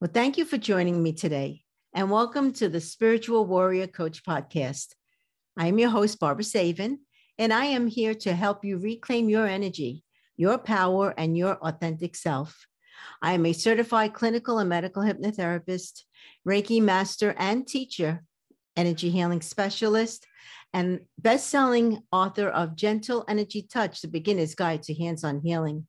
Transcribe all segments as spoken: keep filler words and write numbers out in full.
Well, thank you for joining me today, and welcome to the Spiritual Warrior Coach podcast. I am your host, Barbara Sabin, and I am here to help you reclaim your energy, your power, and your authentic self. I am a certified clinical and medical hypnotherapist, Reiki master and teacher, energy healing specialist, and best-selling author of Gentle Energy Touch: The Beginner's Guide to Hands-on Healing.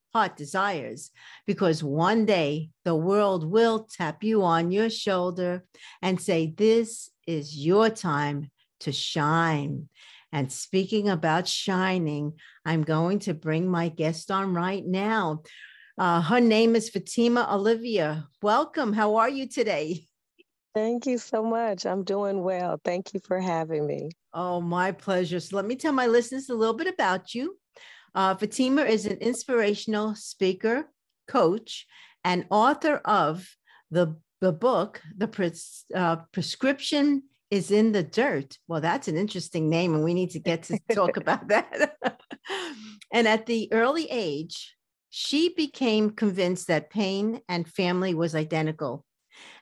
heart desires, because one day the world will tap you on your shoulder and say, "This is your time to shine." And speaking about shining, I'm going to bring my guest on right now. Uh, her name is Fatima Oliver. Welcome. How are you today? Thank you so much. I'm doing well. Thank you for having me. Oh, my pleasure. So let me tell my listeners a little bit about you. Uh, Fatima is an inspirational speaker, coach, and author of the, the book, The Pres- uh, Prescription is in the Dirt. Well, that's an interesting name, and we need to get to talk about that. And at the early age, she became convinced that pain and family was identical.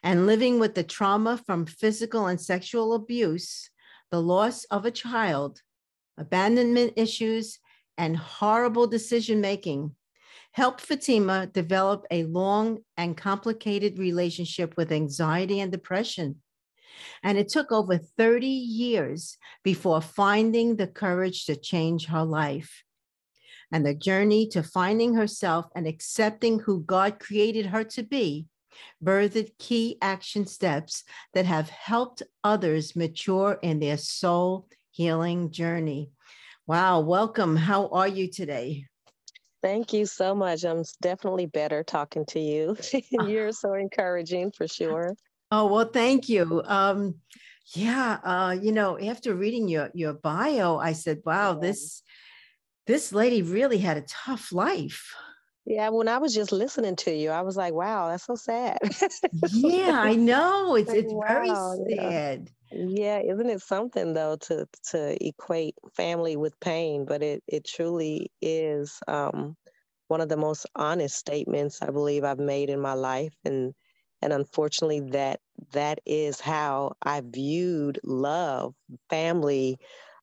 And living with the trauma from physical and sexual abuse, the loss of a child, abandonment issues, and horrible decision-making helped Fatima develop a long and complicated relationship with anxiety and depression. And it took over thirty years before finding the courage to change her life. And the journey to finding herself and accepting who God created her to be birthed key action steps that have helped others mature in their soul healing journey. Wow, welcome. How are you today? Thank you so much. I'm definitely better talking to you. You're so encouraging for sure. Oh, well, thank you. Um, yeah, uh, you know, after reading your your bio, I said, wow, yeah. this this lady really had a tough life. Yeah, when I was just listening to you, I was like, wow, that's so sad. Yeah, I know. It's it's wow, very sad. Yeah. Yeah, isn't it something, though, to to equate family with pain? But it, it truly is um, one of the most honest statements I believe I've made in my life. And And unfortunately, that that is how I viewed love, family,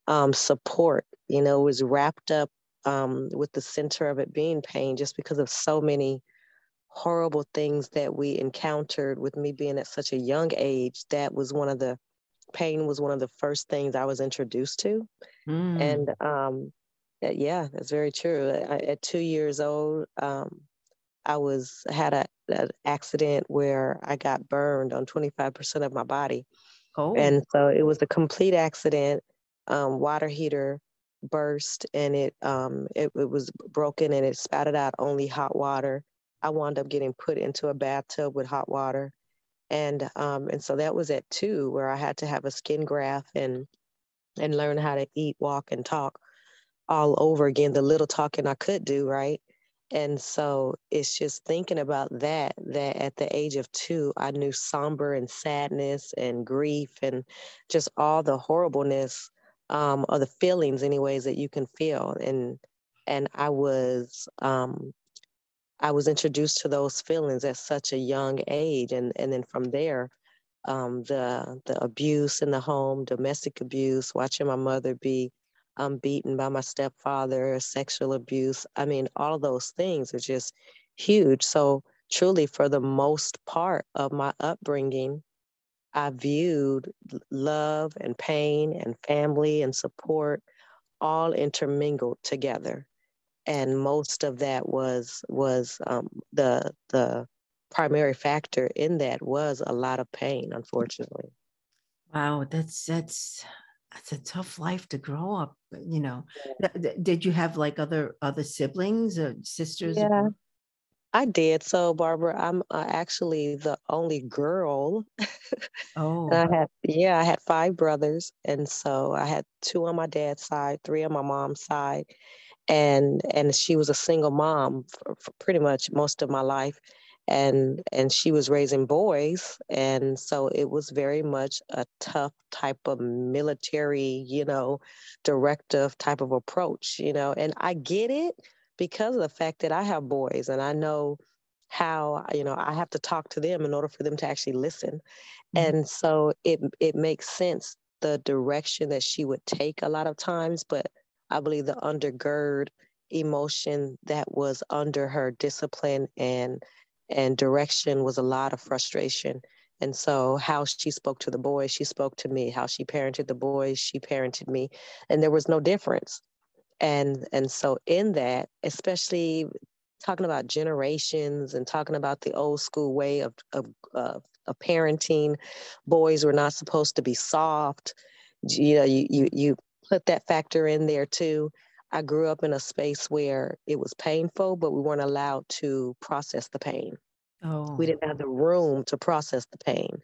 um, support. You know, was wrapped up um, with the center of it being pain, just because of so many horrible things that we encountered with me being at such a young age. That was one of the pain was one of the first things I was introduced to. Mm. And um, yeah, that's very true. I, at two years old, um, I was had a an accident where I got burned on twenty-five percent of my body. Oh. And so it was a complete accident. Um, water heater burst and it, um, it it was broken and it spouted out only hot water. I wound up getting put into a bathtub with hot water. And um, and so that was at two, where I had to have a skin graft and and learn how to eat, walk, and talk all over again, the little talking I could do, right? And so it's just thinking about that, that at the age of two, I knew somber and sadness and grief and just all the horribleness um, or the feelings anyways that you can feel. And and I was um, I was introduced to those feelings at such a young age. And, and then from there, um, the the abuse in the home, domestic abuse, watching my mother be I'm beaten by my stepfather, sexual abuse. I mean, all of those things are just huge. So truly, for the most part of my upbringing, I viewed love and pain and family and support all intermingled together. And most of that was was um, the the primary factor in that was a lot of pain, unfortunately. Wow, that's that's that's a tough life to grow up. You know, yeah. Did you have like other other siblings or sisters? Yeah, or- I did. So, Barbara, I'm uh, actually the only girl. Oh, and I had yeah, I had five brothers, and so I had two on my dad's side, three on my mom's side. And and she was a single mom for, for pretty much most of my life, and and she was raising boys, and so it was very much a tough type of military, you know, directive type of approach, you know. And I get it because of the fact that I have boys, and I know how, you know, I have to talk to them in order for them to actually listen, mm-hmm. and so it it makes sense the direction that she would take a lot of times, but I believe the undergird emotion that was under her discipline and and direction was a lot of frustration. And so how she spoke to the boys, she spoke to me. How she parented the boys, she parented me. And there was no difference. And and so in that, especially talking about generations and talking about the old school way of of, of, of parenting, boys were not supposed to be soft. You know, you you you put that factor in there too. I grew up in a space where it was painful, but we weren't allowed to process the pain. Oh. We didn't have the room to process the pain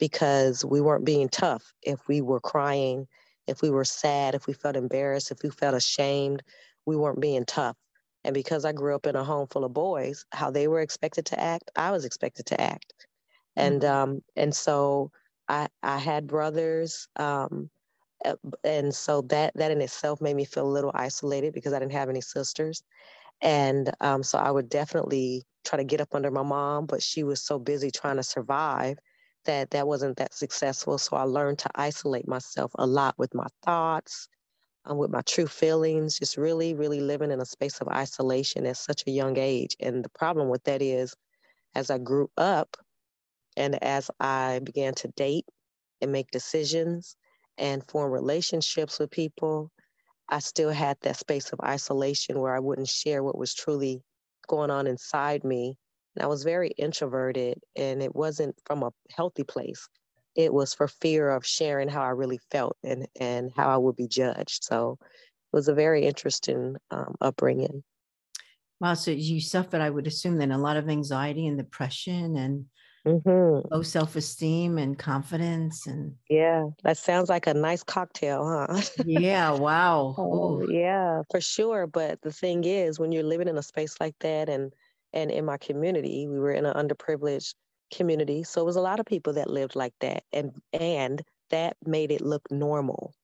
because we weren't being tough. If we were crying, if we were sad, if we felt embarrassed, if we felt ashamed, we weren't being tough. And because I grew up in a home full of boys, how they were expected to act, I was expected to act. Mm-hmm. And um, and so I I had brothers, um, and so that that in itself made me feel a little isolated because I didn't have any sisters. And um, so I would definitely try to get up under my mom, but she was so busy trying to survive that that wasn't that successful. So I learned to isolate myself a lot with my thoughts, um, with my true feelings, just really, really living in a space of isolation at such a young age. And the problem with that is, as I grew up and as I began to date and make decisions and form relationships with people, I still had that space of isolation where I wouldn't share what was truly going on inside me. And I was very introverted, and it wasn't from a healthy place. It was for fear of sharing how I really felt and, and how I would be judged. So it was a very interesting um, upbringing. Wow, so you suffered, I would assume, then a lot of anxiety and depression and mm-hmm. low self-esteem and confidence. And yeah, that sounds like a nice cocktail, huh? Yeah, wow. Oh, yeah, for sure. But the thing is, when you're living in a space like that, and and in my community, we were in an underprivileged community, so it was a lot of people that lived like that, and and that made it look normal.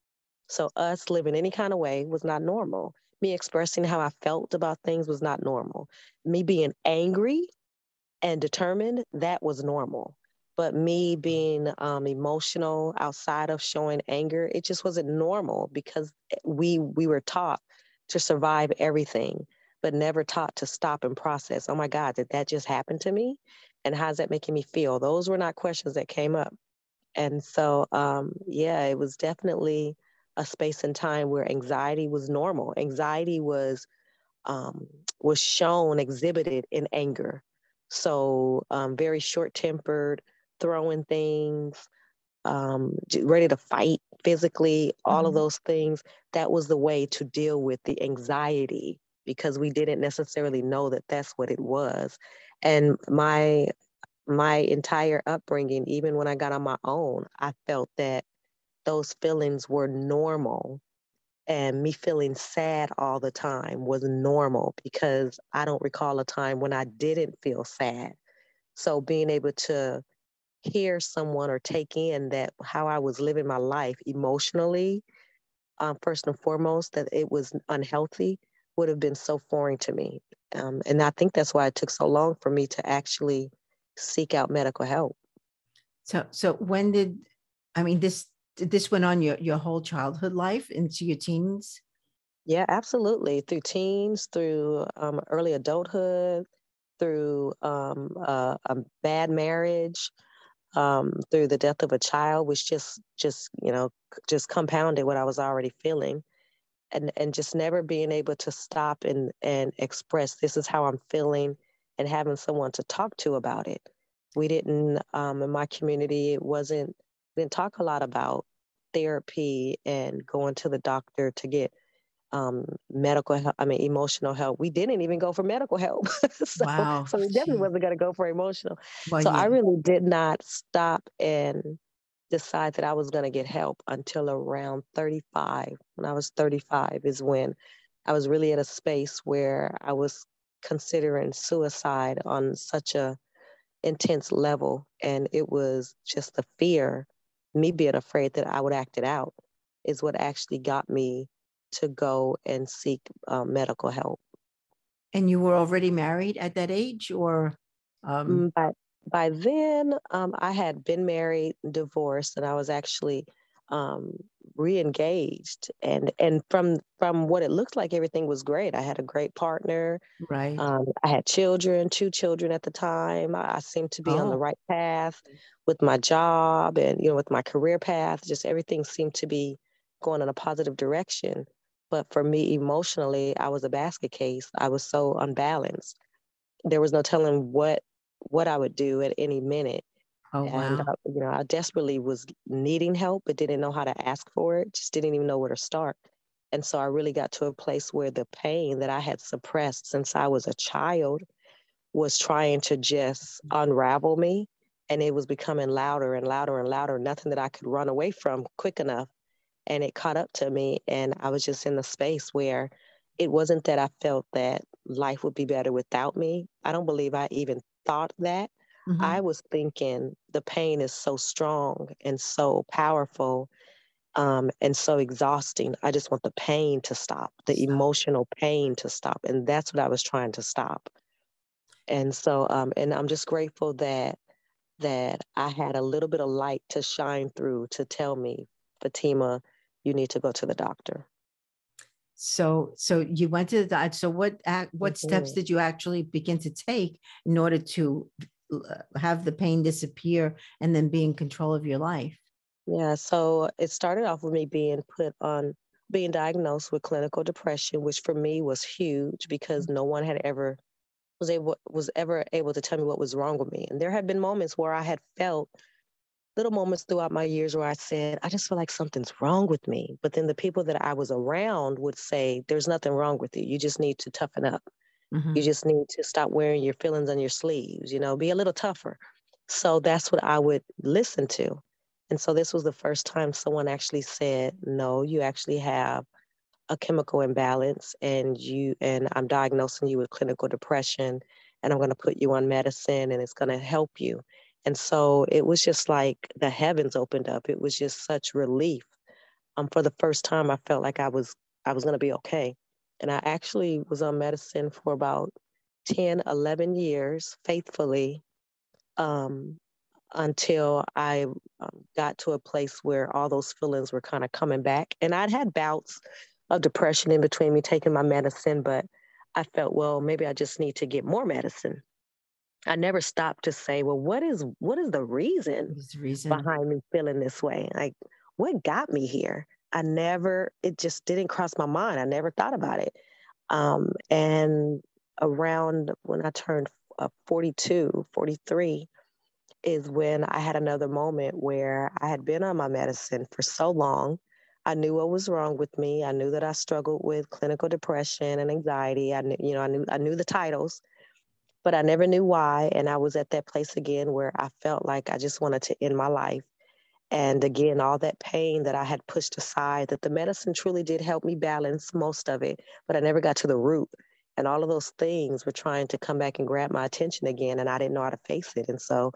So us living any kind of way was not normal. Me expressing how I felt about things was not normal. Me being angry and determined, that was normal. But me being um, emotional outside of showing anger, it just wasn't normal because we we were taught to survive everything, but never taught to stop and process. Oh my God, did that just happen to me? And how's that making me feel? Those were not questions that came up. And so, um, yeah, it was definitely a space and time where anxiety was normal. Anxiety was um, was shown, exhibited in anger. So um, very short-tempered, throwing things, um, ready to fight physically, all mm-hmm. of those things. That was the way to deal with the anxiety because we didn't necessarily know that that's what it was. And my my entire upbringing, even when I got on my own, I felt that those feelings were normal. And me feeling sad all the time was normal because I don't recall a time when I didn't feel sad. So being able to hear someone or take in that how I was living my life emotionally, um, first and foremost, that it was unhealthy would have been so foreign to me. Um, and I think that's why it took so long for me to actually seek out medical help. So, so when did, I mean, this, This went on your, your whole childhood life into your teens? Yeah, absolutely. Through teens, through um, early adulthood, through um, uh, a bad marriage, um, through the death of a child, which just, just, you know, just compounded what I was already feeling, and, and just never being able to stop and, and express, this is how I'm feeling, and having someone to talk to about it. We didn't, um, in my community, it wasn't, we didn't talk a lot about therapy and going to the doctor to get um, medical help, I mean, emotional help. We didn't even go for medical help. so, wow. so we definitely wasn't going to go for emotional. Well, so yeah. I really did not stop and decide that I was going to get help until around thirty-five. When I was thirty-five is when I was really at a space where I was considering suicide on such a intense level. And it was just the fear, me being afraid that I would act it out, is what actually got me to go and seek uh, medical help. And you were already married at that age, or? Um... By, by then, um, I had been married, divorced, and I was actually um, re-engaged. And, and from, from what it looked like, everything was great. I had a great partner. Right. Um, I had children, two children at the time. I, I seemed to be oh. on the right path with my job and, you know, with my career path. Just everything seemed to be going in a positive direction. But for me, emotionally, I was a basket case. I was so unbalanced. There was no telling what what I would do at any minute. Oh, wow. And, uh, you know, I desperately was needing help, but didn't know how to ask for it. Just didn't even know where to start. And so I really got to a place where the pain that I had suppressed since I was a child was trying to just unravel me. And it was becoming louder and louder and louder. Nothing that I could run away from quick enough. And it caught up to me, and I was just in the space where it wasn't that I felt that life would be better without me. I don't believe I even thought that. Mm-hmm. I was thinking the pain is so strong and so powerful um, and so exhausting. I just want the pain to stop, the stop. emotional pain to stop. And that's what I was trying to stop. And so, um, and I'm just grateful that, that I had a little bit of light to shine through to tell me, Fatima, you need to go to the doctor. So, so you went to the doctor. So what, what mm-hmm. steps did you actually begin to take in order to have the pain disappear and then be in control of your life? Yeah. So it started off with me being put on, being diagnosed with clinical depression, which for me was huge because no one had ever was able, was ever able to tell me what was wrong with me. And there had been moments where I had felt little moments throughout my years where I said, I just feel like something's wrong with me. But then the people that I was around would say, there's nothing wrong with you. You just need to toughen up. Mm-hmm. You just need to stop wearing your feelings on your sleeves, you know, be a little tougher. So that's what I would listen to. And so this was the first time someone actually said, no, you actually have a chemical imbalance and you, and I'm diagnosing you with clinical depression, and I'm going to put you on medicine and it's going to help you. And so it was just like the heavens opened up. It was just such relief. Um, for the first time, I felt like I was I was going to be okay. And I actually was on medicine for about ten, eleven years, faithfully, um, until I got to a place where all those feelings were kind of coming back. And I'd had bouts of depression in between me taking my medicine, but I felt, well, maybe I just need to get more medicine. I never stopped to say, well, what is what is the reason, the reason behind me feeling this way? Like, what got me here? I never, it just didn't cross my mind. I never thought about it. Um, and around when I turned uh, forty-two, forty-three is when I had another moment where I had been on my medicine for so long. I knew what was wrong with me. I knew that I struggled with clinical depression and anxiety. I knew, you know, I knew I knew the titles, but I never knew why. And I was at that place again where I felt like I just wanted to end my life. And again, all that pain that I had pushed aside, that the medicine truly did help me balance most of it, but I never got to the root. And all of those things were trying to come back and grab my attention again, and I didn't know how to face it. And so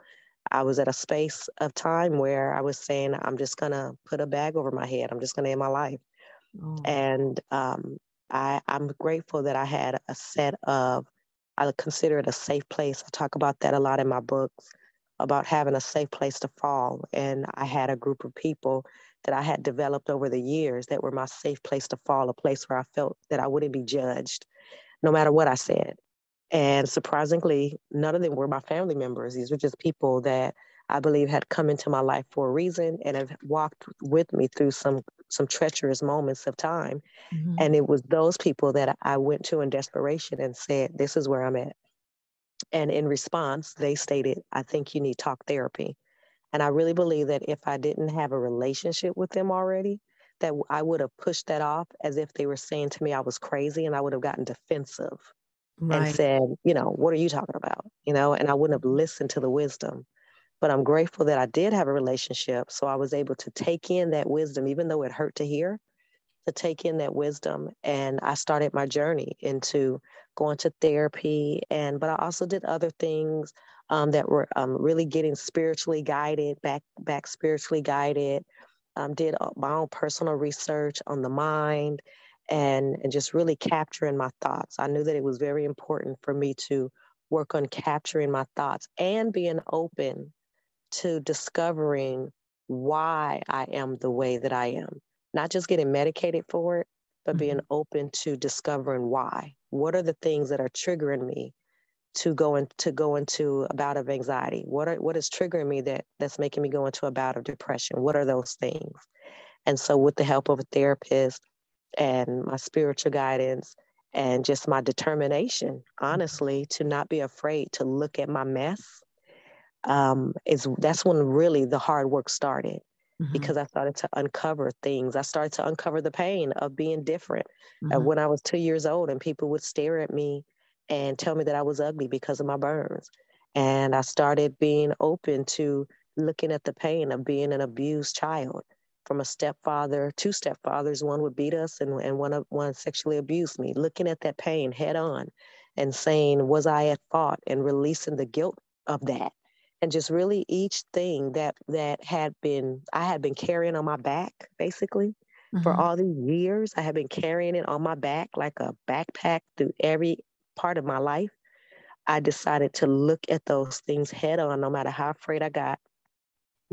I was at a space of time where I was saying, I'm just going to put a bag over my head. I'm just going to end my life. Oh. And um, I, I'm grateful that I had a set of, I consider it a safe place. I talk about that a lot in my books, about having a safe place to fall. And I had a group of people that I had developed over the years that were my safe place to fall, a place where I felt that I wouldn't be judged no matter what I said. And surprisingly, none of them were my family members. These were just people that I believe had come into my life for a reason and have walked with me through some some treacherous moments of time. Mm-hmm. And it was those people that I went to in desperation and said, this is where I'm at. And in response, they stated, I think you need talk therapy. And I really believe that if I didn't have a relationship with them already, that I would have pushed that off as if they were saying to me I was crazy, and I would have gotten defensive. Right. And said, you know, what are you talking about? You know, and I wouldn't have listened to the wisdom. But I'm grateful that I did have a relationship. So I was able to take in that wisdom, even though it hurt to hear, to take in that wisdom. And I started my journey into going to therapy. And, but I also did other things um, that were um, really getting spiritually guided, back, back spiritually guided, um, did my own personal research on the mind. And, and just really capturing my thoughts. I knew that it was very important for me to work on capturing my thoughts and being open to discovering why I am the way that I am. Not just getting medicated for it, but mm-hmm. being open to discovering why. What are the things that are triggering me to go, in, to go into a bout of anxiety? What are, what is triggering me that, that's making me go into a bout of depression? What are those things? And so with the help of a therapist, and my spiritual guidance, and just my determination, honestly, to not be afraid to look at my mess, um, is that's when really the hard work started, mm-hmm. because I started to uncover things. I started to uncover the pain of being different. Mm-hmm. uh, when I was two years old, and people would stare at me and tell me that I was ugly because of my burns. And I started being open to looking at the pain of being an abused child. From a stepfather, two stepfathers, one would beat us and, and one, one sexually abused me, looking at that pain head on and saying, was I at fault, and releasing the guilt of that. And just really each thing that that had been, I had been carrying on my back, basically, mm-hmm. for all these years. I had been carrying it on my back like a backpack through every part of my life. I decided to look at those things head on, no matter how afraid I got,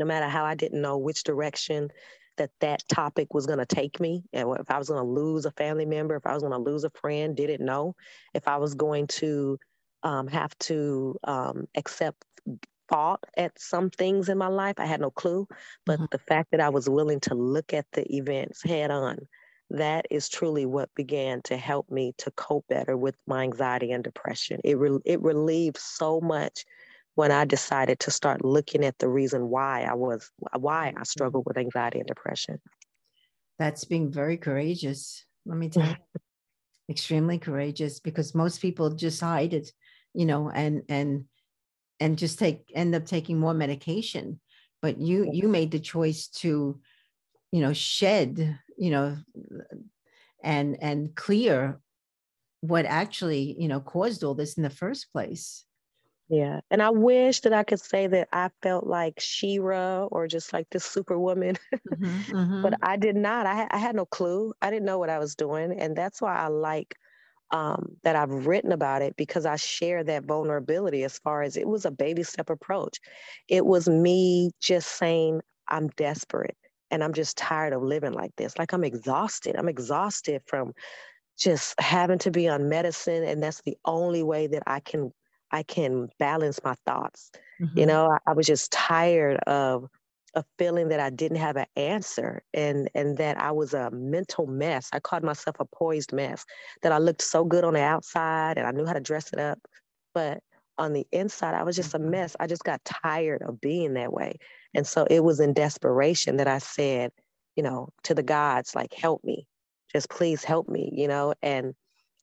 no matter how I didn't know which direction that that topic was going to take me, and if I was going to lose a family member, if I was going to lose a friend, didn't know, if I was going to um, have to um, accept fault at some things in my life, I had no clue. But mm-hmm. the fact that I was willing to look at the events head on, that is truly what began to help me to cope better with my anxiety and depression. It, re- it relieved so much when I decided to start looking at the reason why I was, why I struggled with anxiety and depression. That's being very courageous. Let me tell you, extremely courageous, because most people just hide it, you know, and, and, and just take, end up taking more medication, but you, you made the choice to, you know, shed, you know, and, and clear what actually, you know, caused all this in the first place. Yeah. And I wish that I could say that I felt like She-Ra or just like this superwoman, mm-hmm, mm-hmm. but I did not. I, I had no clue. I didn't know what I was doing. And that's why I like um, that I've written about it, because I share that vulnerability as far as it was a baby step approach. It was me just saying, I'm desperate and I'm just tired of living like this. Like I'm exhausted. I'm exhausted from just having to be on medicine. And that's the only way that I can I can balance my thoughts. Mm-hmm. You know, I, I was just tired of a feeling that I didn't have an answer and, and that I was a mental mess. I called myself a poised mess, that I looked so good on the outside and I knew how to dress it up. But on the inside, I was just a mess. I just got tired of being that way. And so it was in desperation that I said, you know, to the gods, like, help me, just please help me, you know, and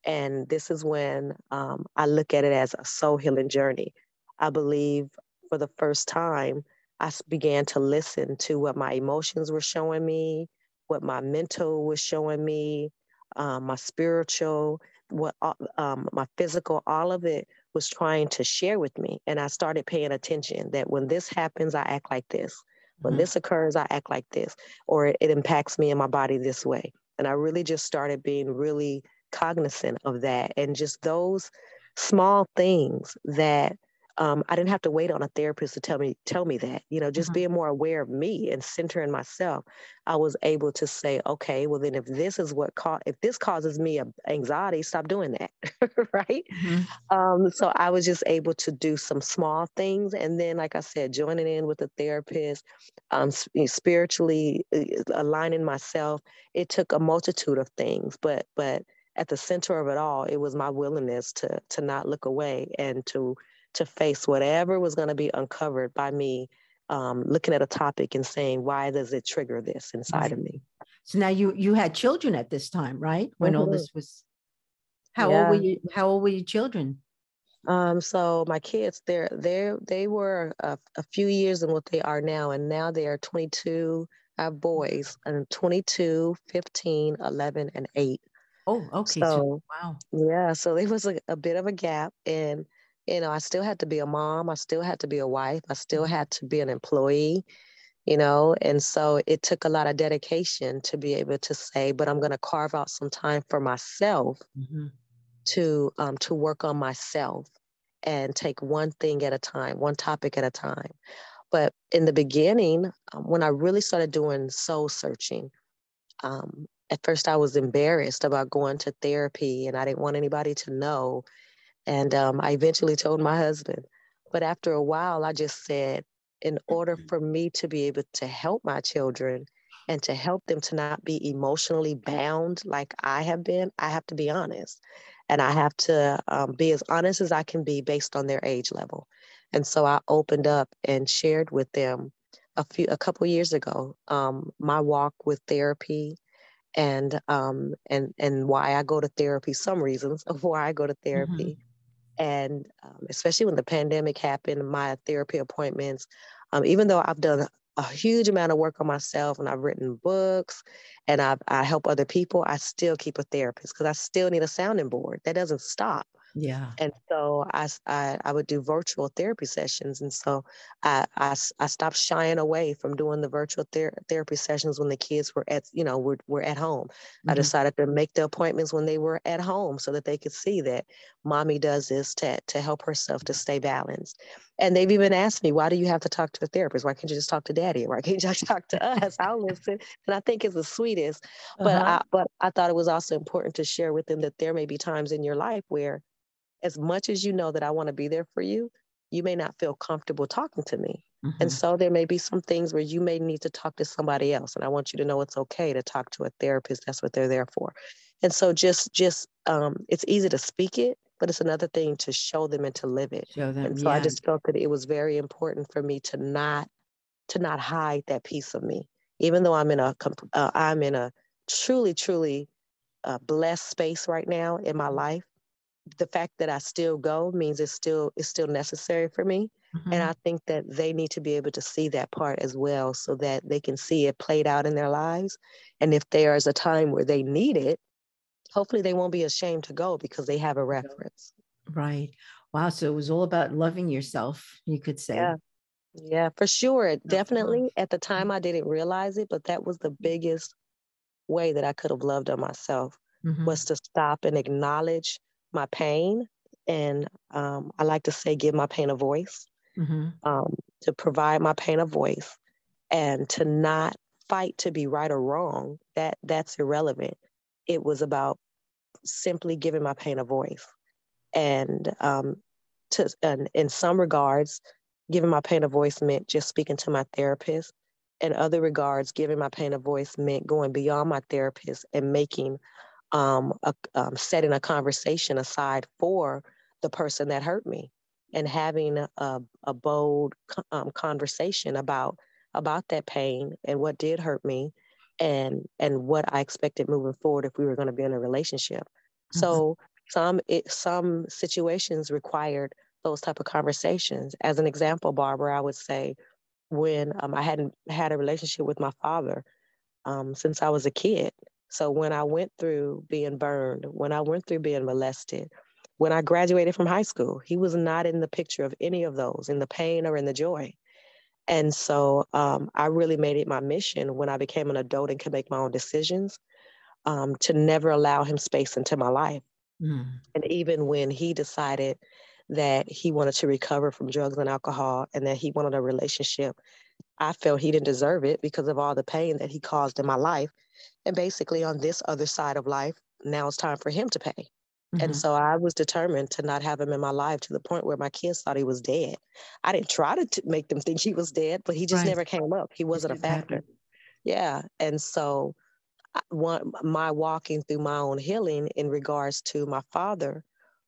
And this is when um, I look at it as a soul healing journey. I believe for the first time, I began to listen to what my emotions were showing me, what my mental was showing me, um, my spiritual, what um, my physical, all of it was trying to share with me. And I started paying attention that when this happens, I act like this. When mm-hmm. this occurs, I act like this, or it impacts me and my body this way. And I really just started being really cognizant of that, and just those small things that um, I didn't have to wait on a therapist to tell me, tell me that, you know, just mm-hmm. being more aware of me and centering myself, I was able to say, okay, well then if this is what, ca- if this causes me anxiety, stop doing that. Right. Mm-hmm. Um, so I was just able to do some small things. And then, like I said, joining in with a therapist, um, spiritually aligning myself, it took a multitude of things, but, but at the center of it all, it was my willingness to, to not look away and to, to face whatever was going to be uncovered by me, um, looking at a topic and saying, why does it trigger this inside of me? So now you, you had children at this time, right? When mm-hmm. all this was, how yeah. old were you, how old were your children? Um, so my kids, they're, they're, they were a, a few years than what they are now. And now they are twenty-two, I have boys, and twenty-two, fifteen, eleven, and eight. Oh, okay. So, wow. Yeah. So it was a, a bit of a gap, and, you know, I still had to be a mom. I still had to be a wife. I still had to be an employee, you know, and so it took a lot of dedication to be able to say, but I'm going to carve out some time for myself mm-hmm. to, um, to work on myself and take one thing at a time, one topic at a time. But in the beginning, um, when I really started doing soul searching, um, at first I was embarrassed about going to therapy and I didn't want anybody to know. And um, I eventually told my husband, but after a while, I just said, in order for me to be able to help my children and to help them to not be emotionally bound like I have been, I have to be honest. And I have to um, be as honest as I can be based on their age level. And so I opened up and shared with them a few, a couple years ago, um, my walk with therapy, and, um, and, and why I go to therapy, some reasons of why I go to therapy. Mm-hmm. And, um, especially when the pandemic happened, my therapy appointments, um, even though I've done a huge amount of work on myself and I've written books and I've, I help other people, I still keep a therapist because I still need a sounding board that doesn't stop. Yeah. And so I, I, I would do virtual therapy sessions. And so I, I, I stopped shying away from doing the virtual ther- therapy sessions when the kids were at, you know, were, were at home. Mm-hmm. I decided to make the appointments when they were at home so that they could see that mommy does this to, to help herself to stay balanced. And they've even asked me, why do you have to talk to a therapist? Why can't you just talk to daddy? Why can't you just talk to us? I'll listen. And I think it's the sweetest, but uh-huh. I, but I thought it was also important to share with them that there may be times in your life where, as much as you know that I want to be there for you, you may not feel comfortable talking to me. Mm-hmm. And so there may be some things where you may need to talk to somebody else. And I want you to know it's okay to talk to a therapist. That's what they're there for. And so just, just um, it's easy to speak it, but it's another thing to show them and to live it. Show them, and so yeah. I just felt that it was very important for me to not, to not hide that piece of me, even though I'm in a, uh, I'm in a truly, truly uh, blessed space right now in my life. The fact that I still go means it's still, it's still necessary for me. Mm-hmm. And I think that they need to be able to see that part as well so that they can see it played out in their lives. And if there is a time where they need it, hopefully they won't be ashamed to go because they have a reference. Right. Wow. So it was all about loving yourself, you could say. Yeah, yeah, for sure. Definitely. At the time I didn't realize it, but that was the biggest way that I could have loved on myself mm-hmm. was to stop and acknowledge my pain. And um, I like to say, give my pain a voice, mm-hmm. um, to provide my pain a voice and to not fight to be right or wrong. That that's irrelevant. It was about simply giving my pain a voice and um, to, and in some regards, giving my pain a voice meant just speaking to my therapist. In other regards, giving my pain a voice meant going beyond my therapist and making Um, a, um, setting a conversation aside for the person that hurt me and having a, a bold um, conversation about, about that pain and what did hurt me and, and what I expected moving forward if we were going to be in a relationship. Mm-hmm. So some, it, some situations required those type of conversations. As an example, Barbara, I would say when um, I hadn't had a relationship with my father um, since I was a kid. So when I went through being burned, when I went through being molested, when I graduated from high school, he was not in the picture of any of those, in the pain or in the joy. And so um, I really made it my mission when I became an adult and could make my own decisions um, to never allow him space into my life. Mm. And even when he decided that he wanted to recover from drugs and alcohol and that he wanted a relationship. I felt he didn't deserve it because of all the pain that he caused in my life. And basically on this other side of life, now it's time for him to pay. Mm-hmm. And so I was determined to not have him in my life to the point where my kids thought he was dead. I didn't try to t- make them think he was dead, but he just right. never came up. He wasn't a factor. Happen. Yeah. And so I want my walking through my own healing in regards to my father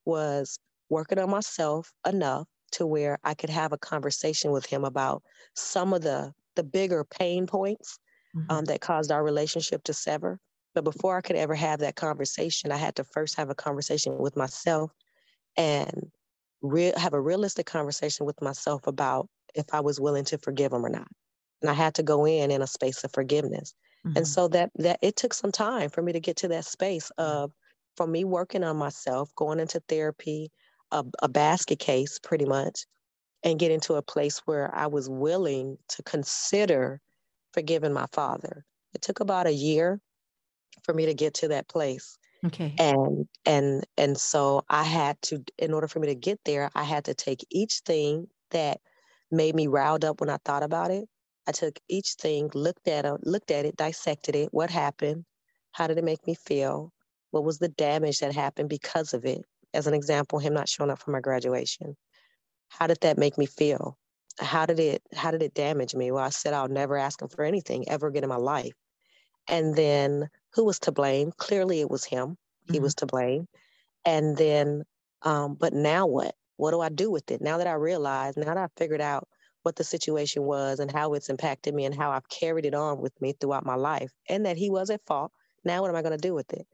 was working on myself enough to where I could have a conversation with him about some of the, the bigger pain points mm-hmm. um, that caused our relationship to sever. But before I could ever have that conversation, I had to first have a conversation with myself and re- have a realistic conversation with myself about if I was willing to forgive him or not. And I had to go in in a space of forgiveness. Mm-hmm. And so that that it took some time for me to get to that space of, for me working on myself, going into therapy, a, a basket case pretty much, and get into a place where I was willing to consider forgiving my father. It took about a year for me to get to that place. Okay. And, and, and so I had to, in order for me to get there, I had to take each thing that made me riled up when I thought about it. I took each thing, looked at it, looked at it, dissected it. What happened? How did it make me feel? What was the damage that happened because of it? As an example, him not showing up for my graduation. How did that make me feel? How did it, how did it damage me? Well, I said, I'll never ask him for anything ever again in my life. And then who was to blame? Clearly it was him. He mm-hmm. was to blame. And then, um, but now what? What do I do with it? Now that I realize, now that I figured out what the situation was and how it's impacted me and how I've carried it on with me throughout my life and that he was at fault. Now what am I going to do with it?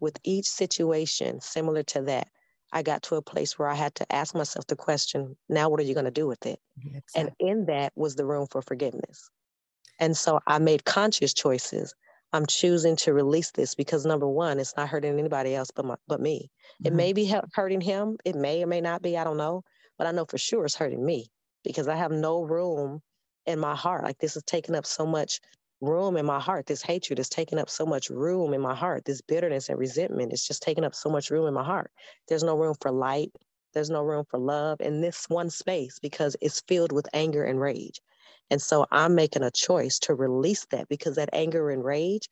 With each situation similar to that, I got to a place where I had to ask myself the question, now what are you going to do with it? Exactly. And in that was the room for forgiveness. And so I made conscious choices. I'm choosing to release this because number one, it's not hurting anybody else but my, but me. Mm-hmm. It may be hurting him. It may or may not be. I don't know. But I know for sure it's hurting me because I have no room in my heart. Like this is taking up so much room in my heart. This hatred is taking up so much room in my heart. This bitterness and resentment is just taking up so much room in my heart. There's no room for light. There's no room for love in this one space because it's filled with anger and rage. And so I'm making a choice to release that because that anger and rage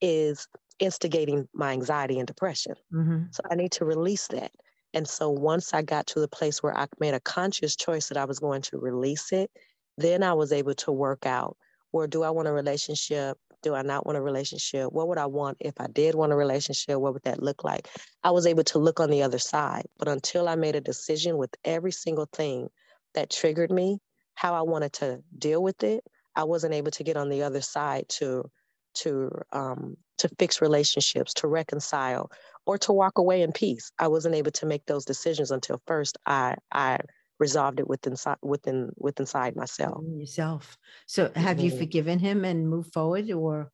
is instigating my anxiety and depression. Mm-hmm. So I need to release that. And so once I got to the place where I made a conscious choice that I was going to release it, then I was able to work out, well, do I want a relationship? Do I not want a relationship? What would I want if I did want a relationship? What would that look like? I was able to look on the other side. But until I made a decision with every single thing that triggered me, how I wanted to deal with it, I wasn't able to get on the other side to to um, to fix relationships, to reconcile, or to walk away in peace. I wasn't able to make those decisions until first I I resolved it within within within inside myself. Yourself. So, have mm-hmm. you forgiven him and moved forward, or?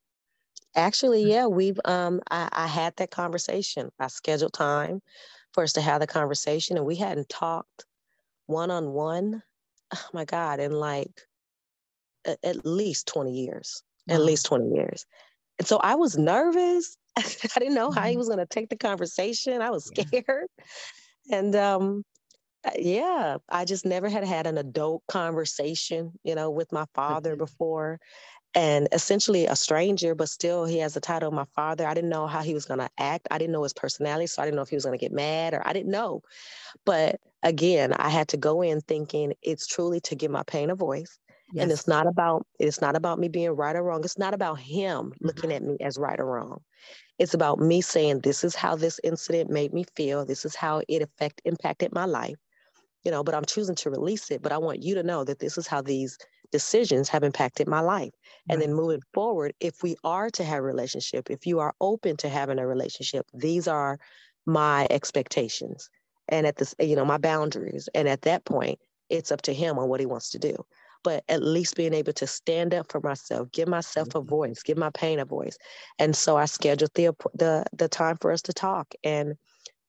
Actually, yeah, we've. Um, I, I had that conversation. I scheduled time for us to have the conversation, and we hadn't talked one on one. Oh my God, in like a, at least twenty years, mm-hmm. at least twenty years. And so I was nervous. I didn't know mm-hmm. how he was going to take the conversation. I was scared. Yeah. And um, yeah, I just never had had an adult conversation, you know, with my father mm-hmm. before and essentially a stranger, but still he has the title of my father. I didn't know how he was going to act. I didn't know his personality. So I didn't know if he was going to get mad or I didn't know. But again, I had to go in thinking it's truly to give my pain a voice. Yes. And it's not about, it's not about me being right or wrong. It's not about him mm-hmm. looking at me as right or wrong. It's about me saying, this is how this incident made me feel. This is how it affect, impacted my life, you know, but I'm choosing to release it. But I want you to know that this is how these decisions have impacted my life. And right. then moving forward, if we are to have a relationship, if you are open to having a relationship, these are my expectations. And at this, you know, my boundaries. And at that point, it's up to him on what he wants to do. But at least being able to stand up for myself, give myself mm-hmm. a voice, give my pain a voice. And so I scheduled the, the the time for us to talk. And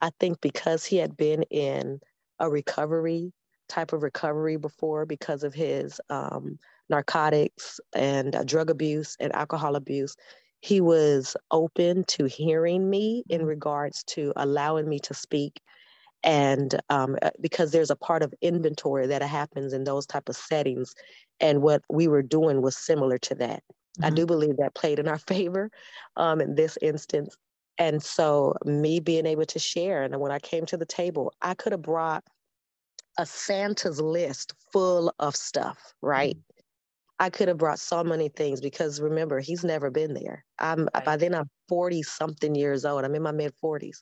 I think because he had been in a recovery, type of recovery before because of his um, narcotics and uh, drug abuse and alcohol abuse, he was open to hearing me in regards to allowing me to speak And um, because there's a part of inventory that happens in those type of settings. And what we were doing was similar to that. Mm-hmm. I do believe that played in our favor um, in this instance. And so me being able to share, and when I came to the table, I could have brought a Santa's list full of stuff, right? Mm-hmm. I could have brought so many things because remember, he's never been there. I'm right. By then I'm forty something years old. I'm in my mid forties.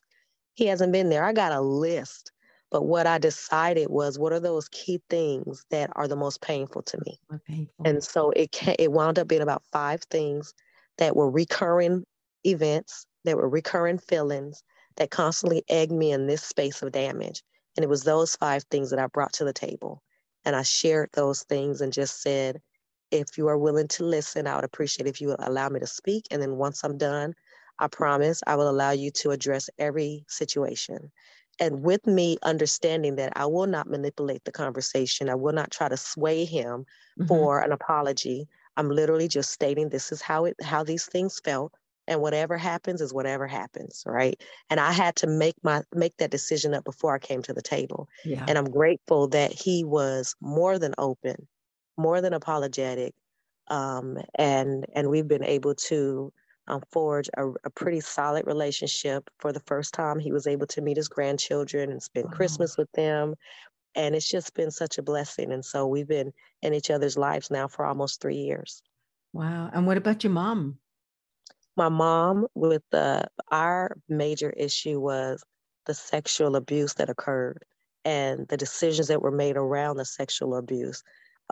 He hasn't been there. I got a list, but what I decided was, what are those key things that are the most painful to me? Painful. And so it can, it wound up being about five things that were recurring events, that were recurring feelings that constantly egged me in this space of damage. And it was those five things that I brought to the table. And I shared those things and just said, if you are willing to listen, I would appreciate if you would allow me to speak. And then once I'm done, I promise I will allow you to address every situation. And with me understanding that I will not manipulate the conversation. I will not try to sway him mm-hmm. for an apology. I'm literally just stating this is how it, how these things felt. And whatever happens is whatever happens, right? And I had to make my make that decision up before I came to the table. Yeah. And I'm grateful that he was more than open, more than apologetic. Um, and, and we've been able to Um, forge a, a pretty solid relationship. For the first time, he was able to meet his grandchildren and spend wow. Christmas with them. And it's just been such a blessing. And so we've been in each other's lives now for almost three years. Wow. And what about your mom? My mom, with uh, our major issue was the sexual abuse that occurred and the decisions that were made around the sexual abuse.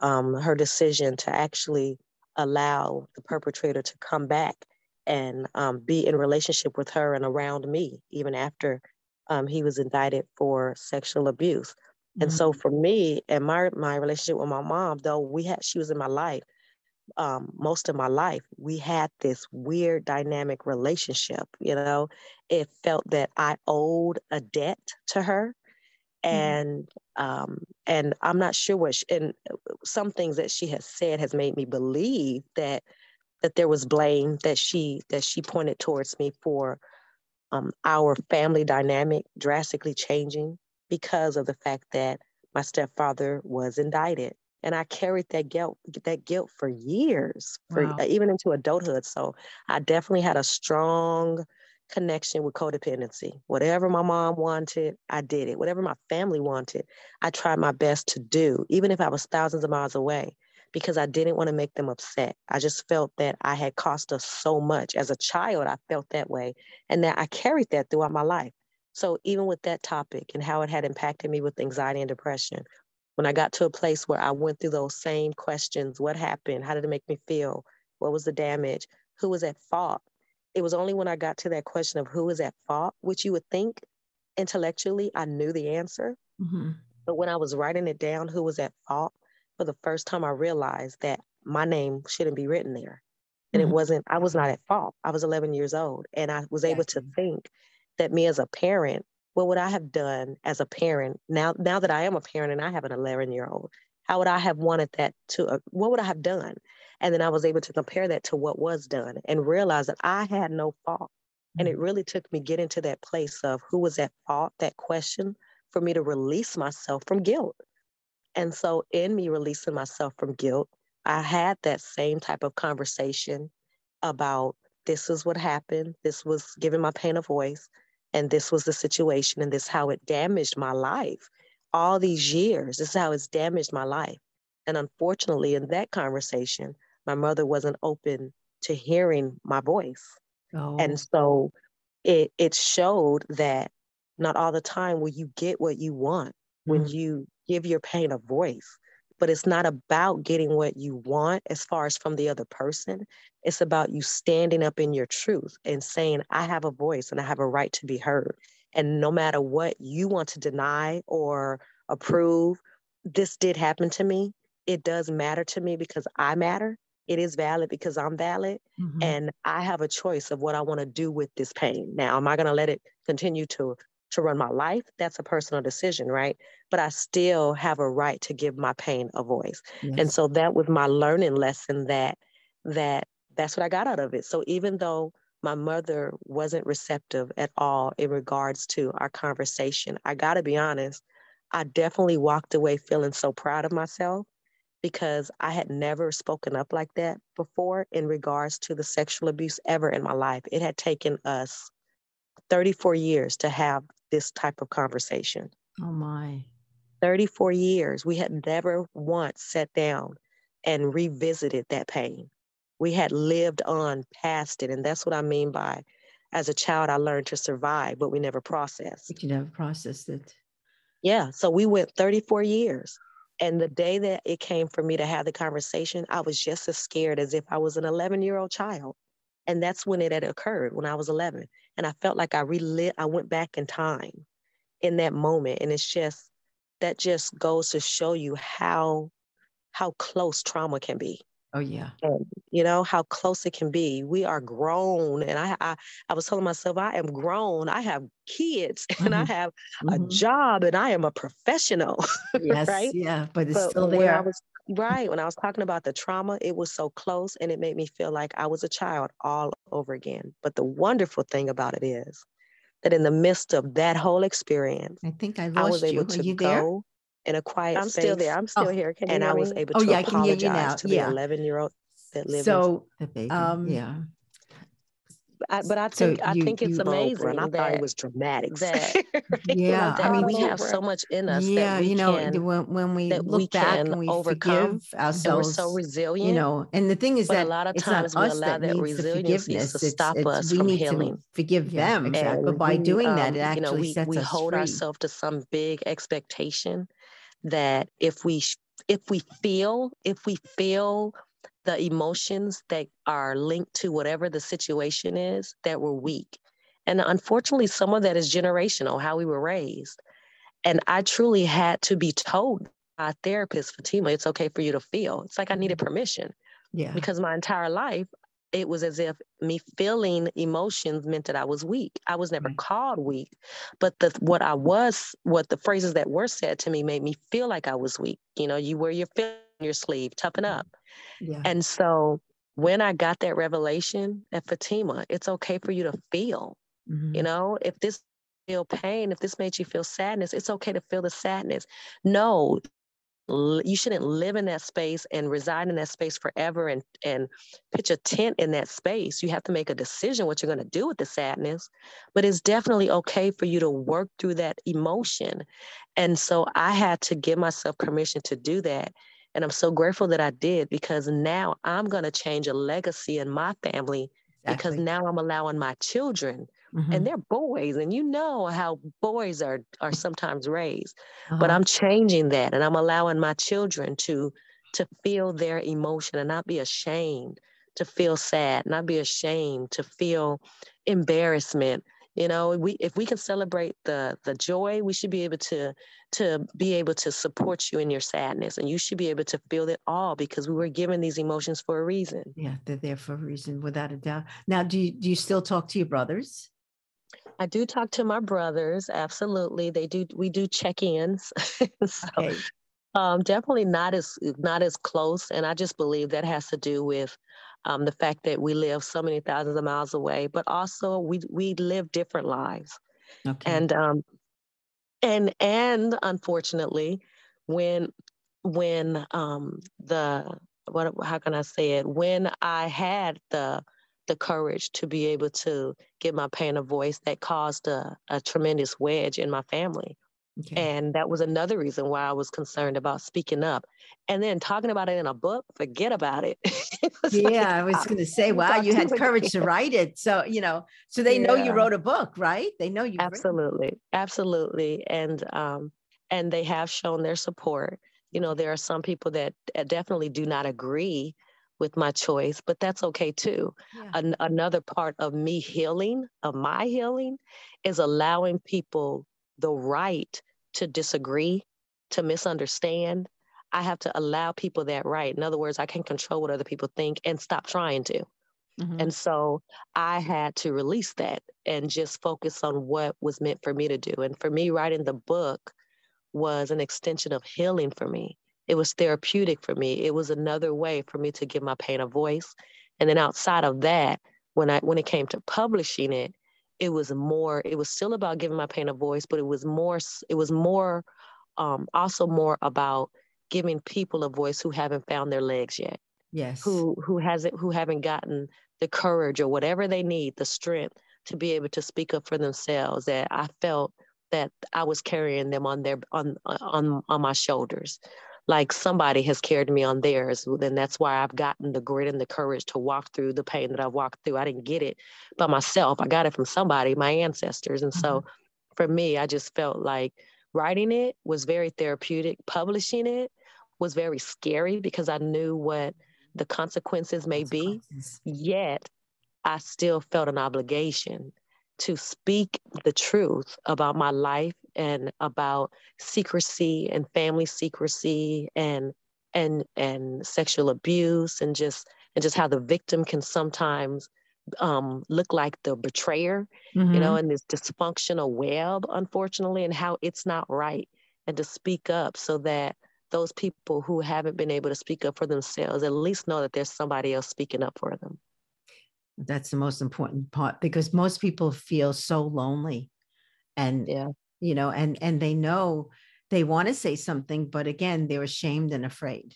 Um, her decision to actually allow the perpetrator to come back and um, be in relationship with her and around me, even after um, he was indicted for sexual abuse. Mm-hmm. And so for me and my my relationship with my mom, though we had she was in my life um, most of my life, we had this weird dynamic relationship. You know, it felt that I owed a debt to her, and mm-hmm. um, and I'm not sure what. She, and some things that she has said has made me believe that. that there was blame that she that she pointed towards me for um, our family dynamic drastically changing because of the fact that my stepfather was indicted. And I carried that guilt that guilt for years, for, wow. uh, even into adulthood. So I definitely had a strong connection with codependency. Whatever my mom wanted, I did it. Whatever my family wanted, I tried my best to do, even if I was thousands of miles away. Because I didn't want to make them upset. I just felt that I had cost us so much. As a child, I felt that way. And that I carried that throughout my life. So even with that topic and how it had impacted me with anxiety and depression, when I got to a place where I went through those same questions, what happened? How did it make me feel? What was the damage? Who was at fault? It was only when I got to that question of who is at fault, which you would think intellectually, I knew the answer. Mm-hmm. But when I was writing it down, who was at fault? For the first time, I realized that my name shouldn't be written there. And mm-hmm. it wasn't, I was not at fault. I was eleven years old. And I was able to think that me as a parent, what would I have done as a parent now, now that I am a parent and I have an eleven year old, how would I have wanted that to, uh, what would I have done? And then I was able to compare that to what was done and realize that I had no fault. Mm-hmm. And it really took me getting to that place of who was at fault, that question, for me to release myself from guilt. And so in me releasing myself from guilt, I had that same type of conversation about this is what happened. This was giving my pain a voice. And this was the situation. And this is how it damaged my life all these years. This is how it's damaged my life. And unfortunately, in that conversation, my mother wasn't open to hearing my voice. Oh. And so it, it showed that not all the time will you get what you want when mm. you give your pain a voice, but it's not about getting what you want as far as from the other person. It's about you standing up in your truth and saying, I have a voice and I have a right to be heard. And no matter what you want to deny or approve, this did happen to me. It does matter to me because I matter. It is valid because I'm valid. Mm-hmm. And I have a choice of what I want to do with this pain. Now, am I going to let it continue to to run my life? That's a personal decision, right? But I still have a right to give my pain a voice. Yes. And so that was my learning lesson that, that that's what I got out of it. So even though my mother wasn't receptive at all in regards to our conversation. I got to be honest, I definitely walked away feeling so proud of myself because I had never spoken up like that before in regards to the sexual abuse ever in my life. It had taken us thirty-four years to have this type of conversation. Oh my. thirty-four years. We had never once sat down and revisited that pain. We had lived on past it. And that's what I mean by, as a child, I learned to survive, but we never processed. You never processed it. Yeah. So we went thirty-four years. And the day that it came for me to have the conversation, I was just as scared as if I was an eleven-year-old child. And that's when it had occurred, when I was eleven. And I felt like I relit, I went back in time in that moment. And it's just, that just goes to show you how, how close trauma can be. Oh yeah. And, you know, how close it can be. We are grown. And I, I, I was telling myself, I am grown. I have kids mm-hmm. and I have mm-hmm. a job and I am a professional. Yes. Right? Yeah. But it's but still there. I was, right. When I was talking about the trauma, it was so close and it made me feel like I was a child all over again. But the wonderful thing about it is that in the midst of that whole experience, I think I, lost I was able you. to you go there? in a quiet I'm space. I'm still there. I'm still oh. here. Can and you I was able oh, to yeah, apologize to yeah. the eleven-year-old that lived. So, with um, yeah. I, but I think so I you, think it's amazing. And I that, thought it was dramatic. That, yeah, I mean, we have so much in us. Yeah, that we you know, can, when, when we that look we back and we overcome ourselves, and we're so resilient. You know, and the thing is that a lot of times we allow that, that resiliency to stop it's, it's, us from healing. Forgive yeah, them, exactly. But by we, doing um, that, it actually you know, we, sets we us hold free. ourselves to some big expectation that if we if we feel if we feel. the emotions that are linked to whatever the situation is, that we're weak. And unfortunately, some of that is generational, how we were raised. And I truly had to be told by a therapist, Fatima, it's okay for you to feel. It's like I needed permission. Yeah. Because my entire life, it was as if me feeling emotions meant that I was weak. I was never right. called weak, but the, what I was, what the phrases that were said to me made me feel like I was weak. You know, you wear your feelings on your sleeve, toughen up. Yeah. And so when I got that revelation at Fatima, it's okay for you to feel, mm-hmm. you know, if this feel pain, if this made you feel sadness, it's okay to feel the sadness. No, l- you shouldn't live in that space and reside in that space forever and, and pitch a tent in that space. You have to make a decision what you're going to do with the sadness, but it's definitely okay for you to work through that emotion. And so I had to give myself permission to do that. And I'm so grateful that I did, because now I'm going to change a legacy in my family exactly. because now I'm allowing my children mm-hmm. and they're boys. And you know how boys are, are sometimes raised, uh-huh. but I'm changing that. And I'm allowing my children to, to feel their emotion and not be ashamed to feel sad, not be ashamed to feel embarrassment. You know, we if we can celebrate the the joy, we should be able to to be able to support you in your sadness, and you should be able to feel it all because we were given these emotions for a reason. Yeah, they're there for a reason, without a doubt. Now, do you, do you still talk to your brothers? I do talk to my brothers. Absolutely, they do. We do check-ins. so, okay. um, definitely not as not as close, and I just believe that has to do with. Um, the fact that we live so many thousands of miles away, but also we we live different lives. Okay. And um, and and unfortunately, when when um, the what how can I say it? When I had the the courage to be able to give my pain a voice, that caused a, a tremendous wedge in my family. Okay. And that was another reason why I was concerned about speaking up. And then talking about it in a book, forget about it. it yeah, like, I was going to say, wow, you had courage to write it. So, you know, so they yeah. know you wrote a book, right? They know you. Absolutely. Absolutely. And, um, and they have shown their support. You know, there are some people that definitely do not agree with my choice, but that's okay too. Yeah. An- another part of me healing, of my healing, is allowing people the right to disagree, to misunderstand. I have to allow people that right. In other words, I can control what other people think and stop trying to. Mm-hmm. And so I had to release that and just focus on what was meant for me to do. And for me, writing the book was an extension of healing for me. It was therapeutic for me. It was another way for me to give my pain a voice. And then outside of that, when I when it came to publishing it, it was more, it was still about giving my pain a voice, but it was more, it was more, um, also more about giving people a voice who haven't found their legs yet. Yes. Who, who hasn't, who haven't gotten the courage or whatever they need, the strength to be able to speak up for themselves, that I felt that I was carrying them on their, on, on, on my shoulders. Like somebody has carried me on theirs. And that's why I've gotten the grit and the courage to walk through the pain that I've walked through. I didn't get it by myself. I got it from somebody, my ancestors. And mm-hmm. so for me, I just felt like writing it was very therapeutic. Publishing it was very scary because I knew what the consequences may consequences. be. Yet I still felt an obligation to speak the truth about my life and about secrecy and family secrecy and and and sexual abuse and just and just how the victim can sometimes um, look like the betrayer, mm-hmm. you know, in this dysfunctional web, unfortunately, and how it's not right, and to speak up so that those people who haven't been able to speak up for themselves at least know that there's somebody else speaking up for them. That's the most important part, because most people feel so lonely and, yeah. you know, and, and they know they want to say something, but again, they're ashamed and afraid.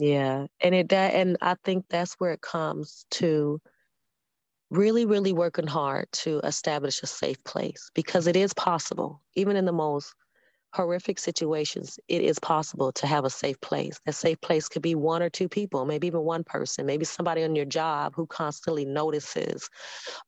Yeah. And it, that, and I think that's where it comes to really, really working hard to establish a safe place, because it is possible, even in the most horrific situations, it is possible to have a safe place. That safe place could be one or two people, maybe even one person, maybe somebody on your job who constantly notices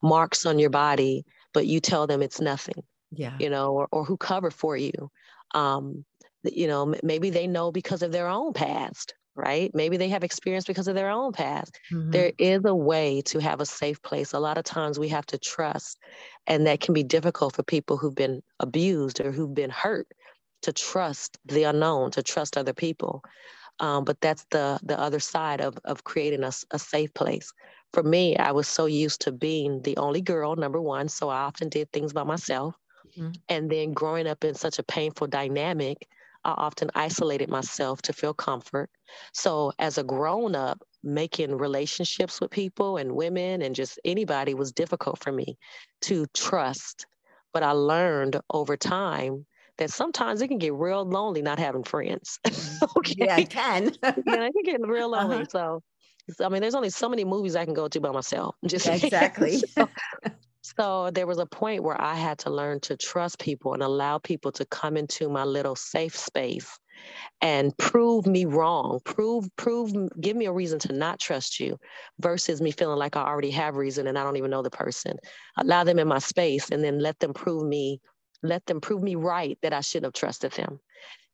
marks on your body, but you tell them it's nothing, yeah, you know, or, or who cover for you. Um, you know, maybe they know because of their own past, right? Maybe they have experience because of their own past. Mm-hmm. There is a way to have a safe place. A lot of times we have to trust, and that can be difficult for people who've been abused or who've been hurt, to trust the unknown, to trust other people. Um, but that's the the other side of of creating a, a safe place. For me, I was so used to being the only girl, number one, so I often did things by myself. Mm-hmm. And then growing up in such a painful dynamic, I often isolated myself to feel comfort. So as a grown-up, making relationships with people and women and just anybody was difficult for me to trust. But I learned over time that sometimes it can get real lonely not having friends. Okay. Yeah, it can. Yeah, it can get real lonely. Uh-huh. So, so, I mean, there's only so many movies I can go to by myself. Just yeah, exactly. so, so there was a point where I had to learn to trust people and allow people to come into my little safe space and prove me wrong, prove, prove, give me a reason to not trust you versus me feeling like I already have reason and I don't even know the person. Allow them in my space and then let them prove me Let them prove me right that I should have trusted them.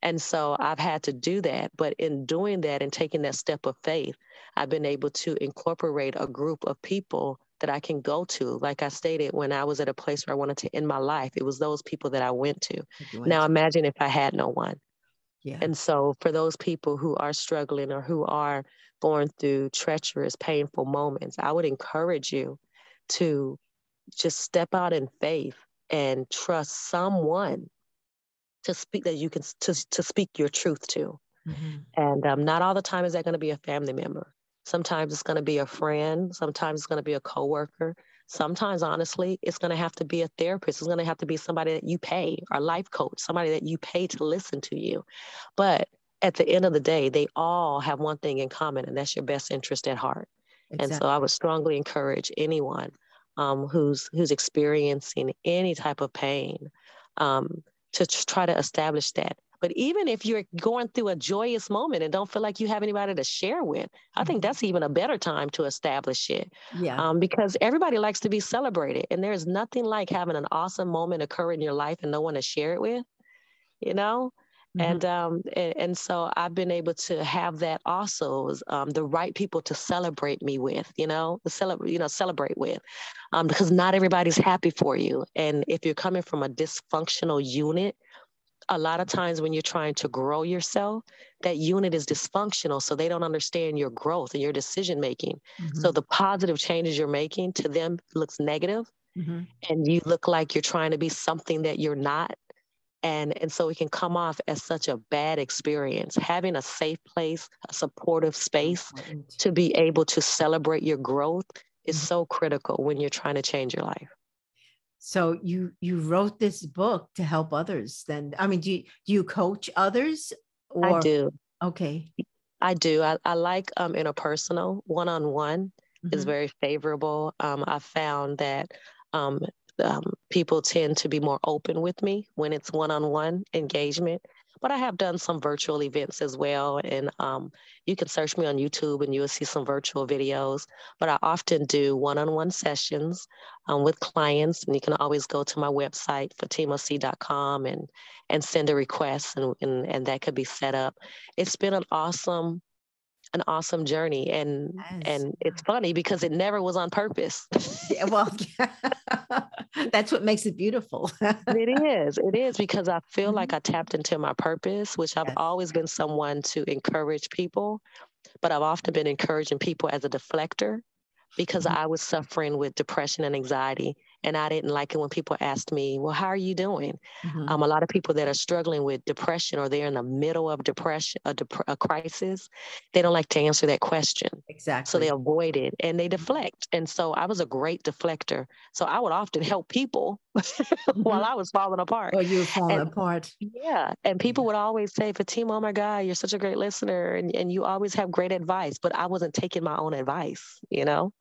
And so I've had to do that. But in doing that and taking that step of faith, I've been able to incorporate a group of people that I can go to. Like I stated, when I was at a place where I wanted to end my life, it was those people that I went to. Now imagine if I had no one. Yeah. And so for those people who are struggling or who are going through treacherous, painful moments, I would encourage you to just step out in faith and trust someone to speak that you can to, to speak your truth to. Mm-hmm. And um, not all the time is that going to be a family member. Sometimes it's going to be a friend. Sometimes it's going to be a coworker. Sometimes, honestly, it's going to have to be a therapist. It's going to have to be somebody that you pay, or a life coach, somebody that you pay to listen to you. But at the end of the day, they all have one thing in common, and that's your best interest at heart. Exactly. And so I would strongly encourage anyone Um, who's who's experiencing any type of pain, um, to tr- try to establish that. But even if you're going through a joyous moment and don't feel like you have anybody to share with, I think that's even a better time to establish it. Yeah. Um, because everybody likes to be celebrated, and there is nothing like having an awesome moment occur in your life and no one to share it with, you know? Mm-hmm. And, um, and and so I've been able to have that also, is, um, the right people to celebrate me with, you know, to celebrate, you know, celebrate with, um, because not everybody's happy for you. And if you're coming from a dysfunctional unit, a lot of times when you're trying to grow yourself, that unit is dysfunctional. So they don't understand your growth and your decision making. Mm-hmm. So the positive changes you're making to them looks negative, mm-hmm. and you look like you're trying to be something that you're not. And and so it can come off as such a bad experience. Having a safe place, a supportive space to be able to celebrate your growth is so critical when you're trying to change your life. So you you wrote this book to help others then. I mean, do you, do you coach others? Or? I do. Okay. I do. I, I like um, interpersonal, one-on-one mm-hmm. is very favorable. Um, I found that um, um, people tend to be more open with me when it's one-on-one engagement. But I have done some virtual events as well. And um, you can search me on YouTube and you'll see some virtual videos. But I often do one-on-one sessions um, with clients. And you can always go to my website, Fatima C dot com, and and send a request. And, and, and that could be set up. It's been an awesome an awesome journey. And yes. and it's funny because it never was on purpose. Yeah, well, that's what makes it beautiful. It is. It is because I feel mm-hmm. like I tapped into my purpose, which I've yes. always been someone to encourage people, but I've often been encouraging people as a deflector because mm-hmm. I was suffering with depression and anxiety. And I didn't like it when people asked me, well, how are you doing? Mm-hmm. Um, a lot of people that are struggling with depression or they're in the middle of depression, a, dep- a crisis, they don't like to answer that question. Exactly. So they avoid it and they deflect. And so I was a great deflector. So I would often help people mm-hmm. while I was falling apart. Oh, you were falling and, apart. Yeah. And people would always say, Fatima, oh my God, you're such a great listener. And, and you always have great advice, but I wasn't taking my own advice, you know?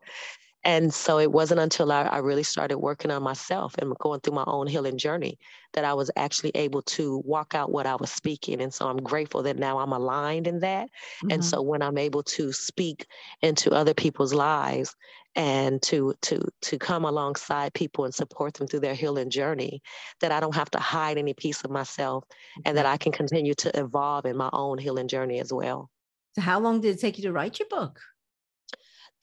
And so it wasn't until I, I really started working on myself and going through my own healing journey that I was actually able to walk out what I was speaking. And so I'm grateful that now I'm aligned in that. Mm-hmm. And so when I'm able to speak into other people's lives and to to to come alongside people and support them through their healing journey, that I don't have to hide any piece of myself and that I can continue to evolve in my own healing journey as well. So how long did it take you to write your book?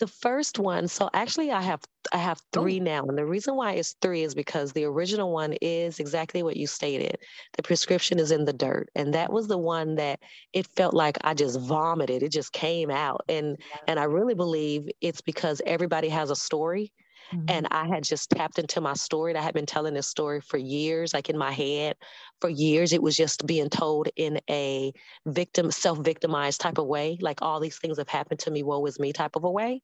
The first one, so actually I have I have three oh. now. And the reason why it's three is because the original one is exactly what you stated. The prescription is in the dirt. And that was the one that it felt like I just vomited. It just came out. And yeah. and I really believe it's because everybody has a story. Mm-hmm. And I had just tapped into my story. I had been telling this story for years, like in my head for years. It was just being told in a victim, self-victimized type of way, like all these things have happened to me, woe is me type of a way.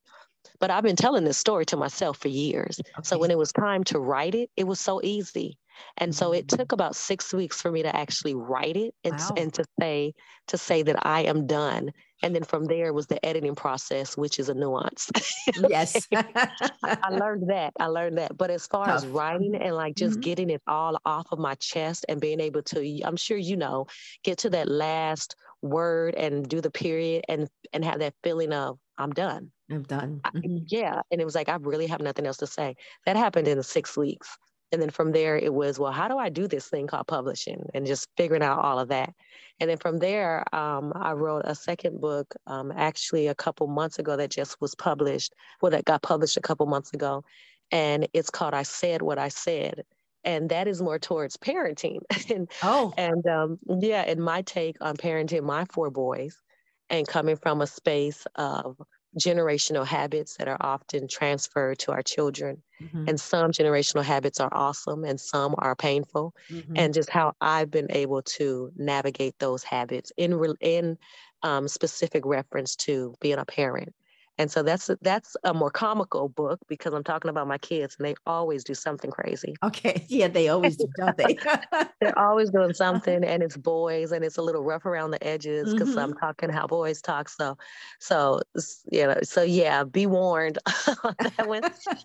But I've been telling this story to myself for years. Okay. So when it was time to write it, it was so easy. And so it took about six weeks for me to actually write it and, wow. and to say to say that I am done. And then from there was the editing process, which is a nuance. Yes. I learned that. I learned that. But as far Tough. as writing and like just mm-hmm. getting it all off of my chest and being able to, I'm sure, you know, get to that last word and do the period and, and have that feeling of I'm done. I'm done. Mm-hmm. I, yeah. And it was like, I really have nothing else to say. That happened in six weeks. And then from there, it was, well, how do I do this thing called publishing and just figuring out all of that? And then from there, um, I wrote a second book um, actually a couple months ago that just was published, well, that got published a couple months ago. And it's called I Said What I Said. And that is more towards parenting. and, oh. And um, yeah, and my take on parenting my four boys and coming from a space of generational habits that are often transferred to our children. Mm-hmm. And some generational habits are awesome and some are painful. Mm-hmm. And just how I've been able to navigate those habits in re- in um, specific reference to being a parent. And so that's that's a more comical book because I'm talking about my kids and they always do something crazy. Okay. Yeah, they always do, don't they? They're always doing something and it's boys and it's a little rough around the edges because mm-hmm. I'm talking how boys talk. So, so, you know, so yeah, be warned. That was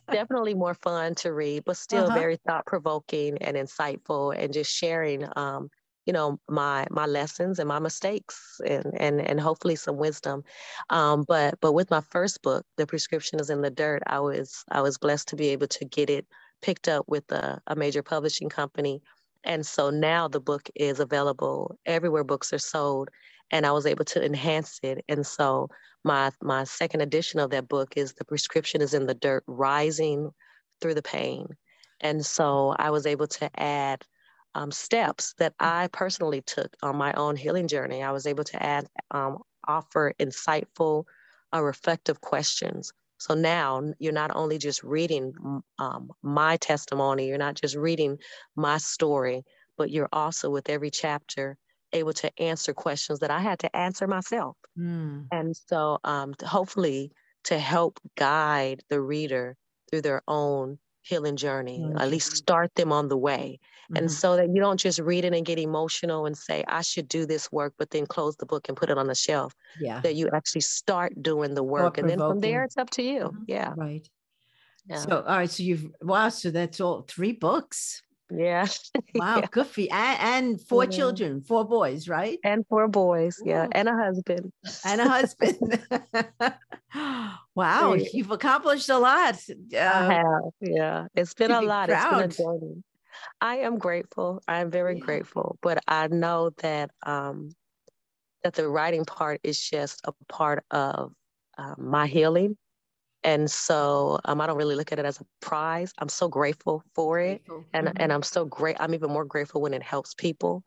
definitely more fun to read, but still uh-huh. very thought provoking and insightful and just sharing, um, you know, my, my lessons and my mistakes and, and, and hopefully some wisdom. Um, but, but with my first book, The Prescription is in the Dirt, I was, I was blessed to be able to get it picked up with a, a major publishing company. And so now the book is available everywhere books are sold and I was able to enhance it. And so my, my second edition of that book is The Prescription is in the Dirt, Rising Through the Pain. And so I was able to add Um, steps that I personally took on my own healing journey. I was able to add, um, offer insightful, uh, reflective questions. So now you're not only just reading um, my testimony, you're not just reading my story, but you're also with every chapter able to answer questions that I had to answer myself. Mm. And so um, hopefully to help guide the reader through their own healing journey, mm-hmm. at least start them on the way. Mm-hmm. And so that you don't just read it and get emotional and say, I should do this work, but then close the book and put it on the shelf. Yeah. That you actually start doing the work. And then from there, it's up to you. Yeah. Right. Yeah. So, all right. So you've, wow. So that's all three books. Yeah. Wow. Yeah. Good for you. And, and four mm-hmm. children, four boys, right? And four boys. Ooh. Yeah. And a husband. And a husband. Wow. Yeah. You've accomplished a lot. Uh, I have. Yeah. It's been a lot. Proud. It's been a journey. I am grateful. I am very yeah. grateful. But I know that, um, that the writing part is just a part of uh, my healing. And so um, I don't really look at it as a prize. I'm so grateful for it. Grateful. And, mm-hmm. and I'm so great. I'm even more grateful when it helps people.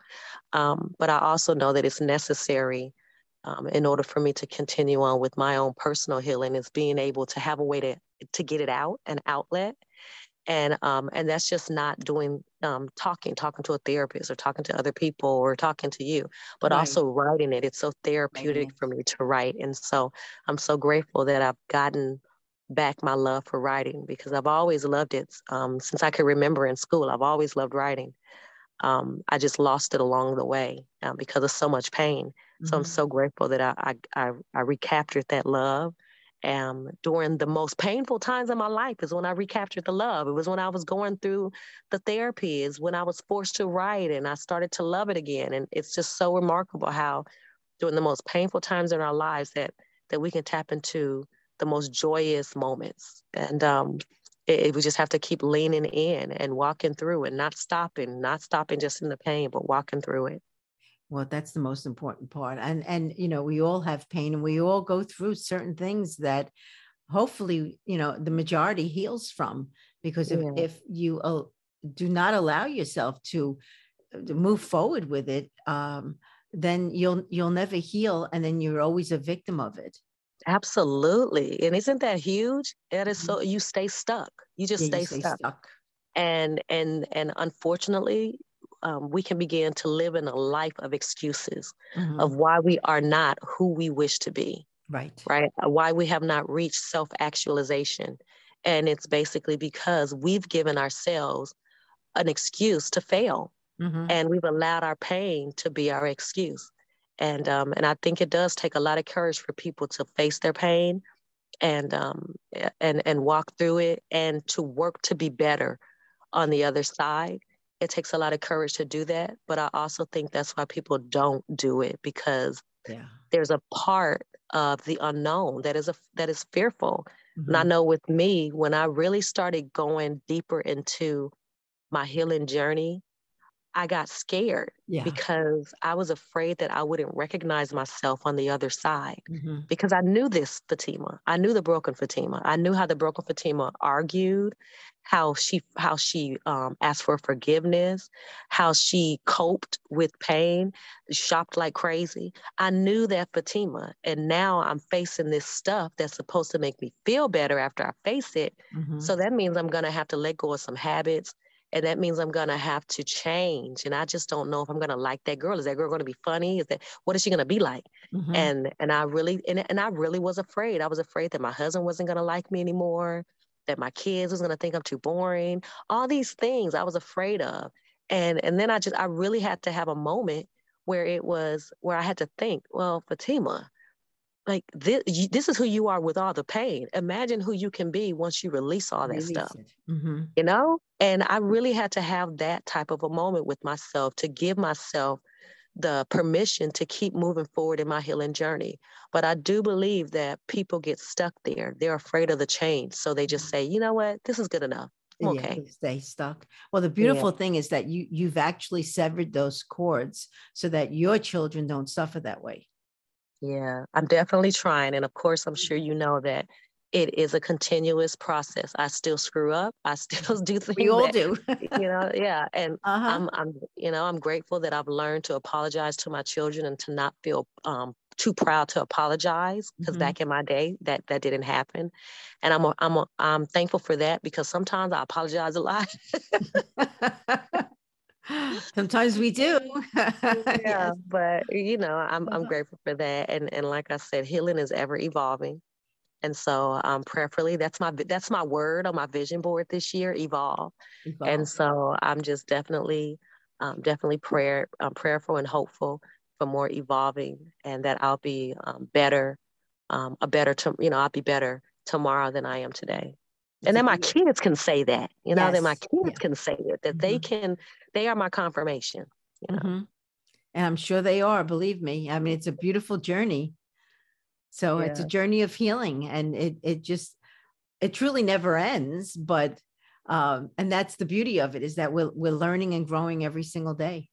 Um, but I also know that it's necessary um, in order for me to continue on with my own personal healing, is being able to have a way to, to get it out, an outlet. And um, and that's just not doing, um, talking, talking to a therapist or talking to other people or talking to you, but right. also writing it. It's so therapeutic right. for me to write. And so I'm so grateful that I've gotten back my love for writing, because I've always loved it. Um, since I can remember in school, I've always loved writing. Um, I just lost it along the way uh, because of so much pain. Mm-hmm. So I'm so grateful that I, I, I, I recaptured that love. Um, during the most painful times of my life is when I recaptured the love. It was when I was going through the therapy, is when I was forced to write and I started to love it again. And it's just so remarkable how during the most painful times in our lives that, that we can tap into the most joyous moments. And um, it, it, we just have to keep leaning in and walking through and not stopping, not stopping just in the pain, but walking through it. Well, that's the most important part. And, and, you know, we all have pain and we all go through certain things that hopefully, you know, the majority heals from, because yeah. if, if you uh, do not allow yourself to, to move forward with it, um, then you'll, you'll never heal. And then you're always a victim of it. Absolutely. And isn't that huge? That is so, you stay stuck. You just yeah, stay, you stay stuck. stuck. And, and, and unfortunately, um, we can begin to live in a life of excuses mm-hmm. of why we are not who we wish to be. Right. Right. Why we have not reached self-actualization. And it's basically because we've given ourselves an excuse to fail mm-hmm. and we've allowed our pain to be our excuse. And um, and I think it does take a lot of courage for people to face their pain and um and and walk through it and to work to be better on the other side. It takes a lot of courage to do that. But I also think that's why people don't do it, because yeah. there's a part of the unknown that is a that is fearful. Mm-hmm. And I know with me, when I really started going deeper into my healing journey, I got scared yeah. because I was afraid that I wouldn't recognize myself on the other side mm-hmm. because I knew this Fatima. I knew the broken Fatima. I knew how the broken Fatima argued, how she how she um, asked for forgiveness, how she coped with pain, shopped like crazy. I knew that Fatima. And now I'm facing this stuff that's supposed to make me feel better after I face it. Mm-hmm. So that means I'm going to have to let go of some habits. And that means I'm going to have to change. And I just don't know if I'm going to like that girl. Is that girl going to be funny? Is that, what is she going to be like? Mm-hmm. And, and I really, and, and I really was afraid. I was afraid that my husband wasn't going to like me anymore, that my kids was going to think I'm too boring, all these things I was afraid of. And, and then I just, I really had to have a moment where it was, where I had to think, well, Fatima, like this, you, this is who you are with all the pain. Imagine who you can be once you release all that release stuff, mm-hmm. you know? And I really had to have that type of a moment with myself to give myself the permission to keep moving forward in my healing journey. But I do believe that people get stuck there. They're afraid of the change. So they just say, you know what, this is good enough. I'm okay. Yeah, stay stuck. Well, the beautiful yeah. thing is that you, you've actually severed those cords so that your children don't suffer that way. Yeah, I'm definitely trying. And of course, I'm sure you know that it is a continuous process. I still screw up. I still do things. We all that, do. you know, yeah. And uh-huh. I'm, I'm, you know, I'm grateful that I've learned to apologize to my children and to not feel um, too proud to apologize, because mm-hmm. back in my day, that that didn't happen. And I'm, a, I'm, a, I'm thankful for that, because sometimes I apologize a lot. Sometimes we do. yeah, yes. But you know, I'm I'm grateful for that. And and like I said, healing is ever evolving. And so um, prayerfully, that's my that's my word on my vision board this year, evolve. evolve. And so I'm just definitely, um, definitely prayer, um, prayerful and hopeful for more evolving, and that I'll be um, better, um, a better, to, you know, I'll be better tomorrow than I am today. And then my kids can say that, you know, yes. that my kids yeah. can say it, that mm-hmm. they can, they are my confirmation. You know? Mm-hmm. And I'm sure they are, believe me. I mean, it's a beautiful journey. So yeah. it's a journey of healing, and it, it just, it truly never ends, but, um, and that's the beauty of it, is that we're, we're learning and growing every single day.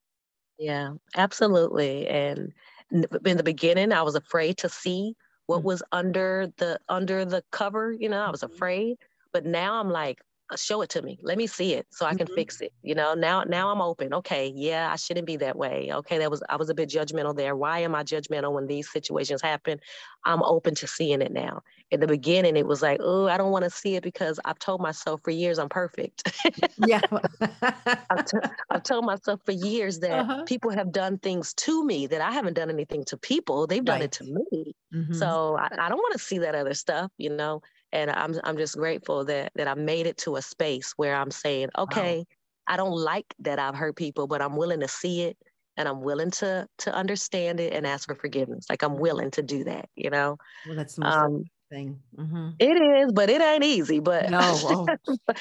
Yeah, absolutely. And in the beginning, I was afraid to see what mm-hmm. was under the, under the cover, you know, I was afraid. But now I'm like, show it to me. Let me see it so I can mm-hmm. fix it. You know, now, now I'm open. Okay. Yeah. I shouldn't be that way. Okay. That was, I was a bit judgmental there. Why am I judgmental when these situations happen? I'm open to seeing it now. In the beginning, it was like, oh, I don't want to see it because I've told myself for years I'm perfect. yeah. I've, t- I've told myself for years that uh-huh. people have done things to me that I haven't done anything to people. They've done right. it to me. Mm-hmm. So I, I don't want to see that other stuff, you know? And I'm I'm just grateful that that I made it to a space where I'm saying, okay, wow. I don't like that I've hurt people, but I'm willing to see it, and I'm willing to to understand it and ask for forgiveness. Like, I'm willing to do that, you know? Well, that's the most um, thing. Mm-hmm. It is, but it ain't easy. But no, oh,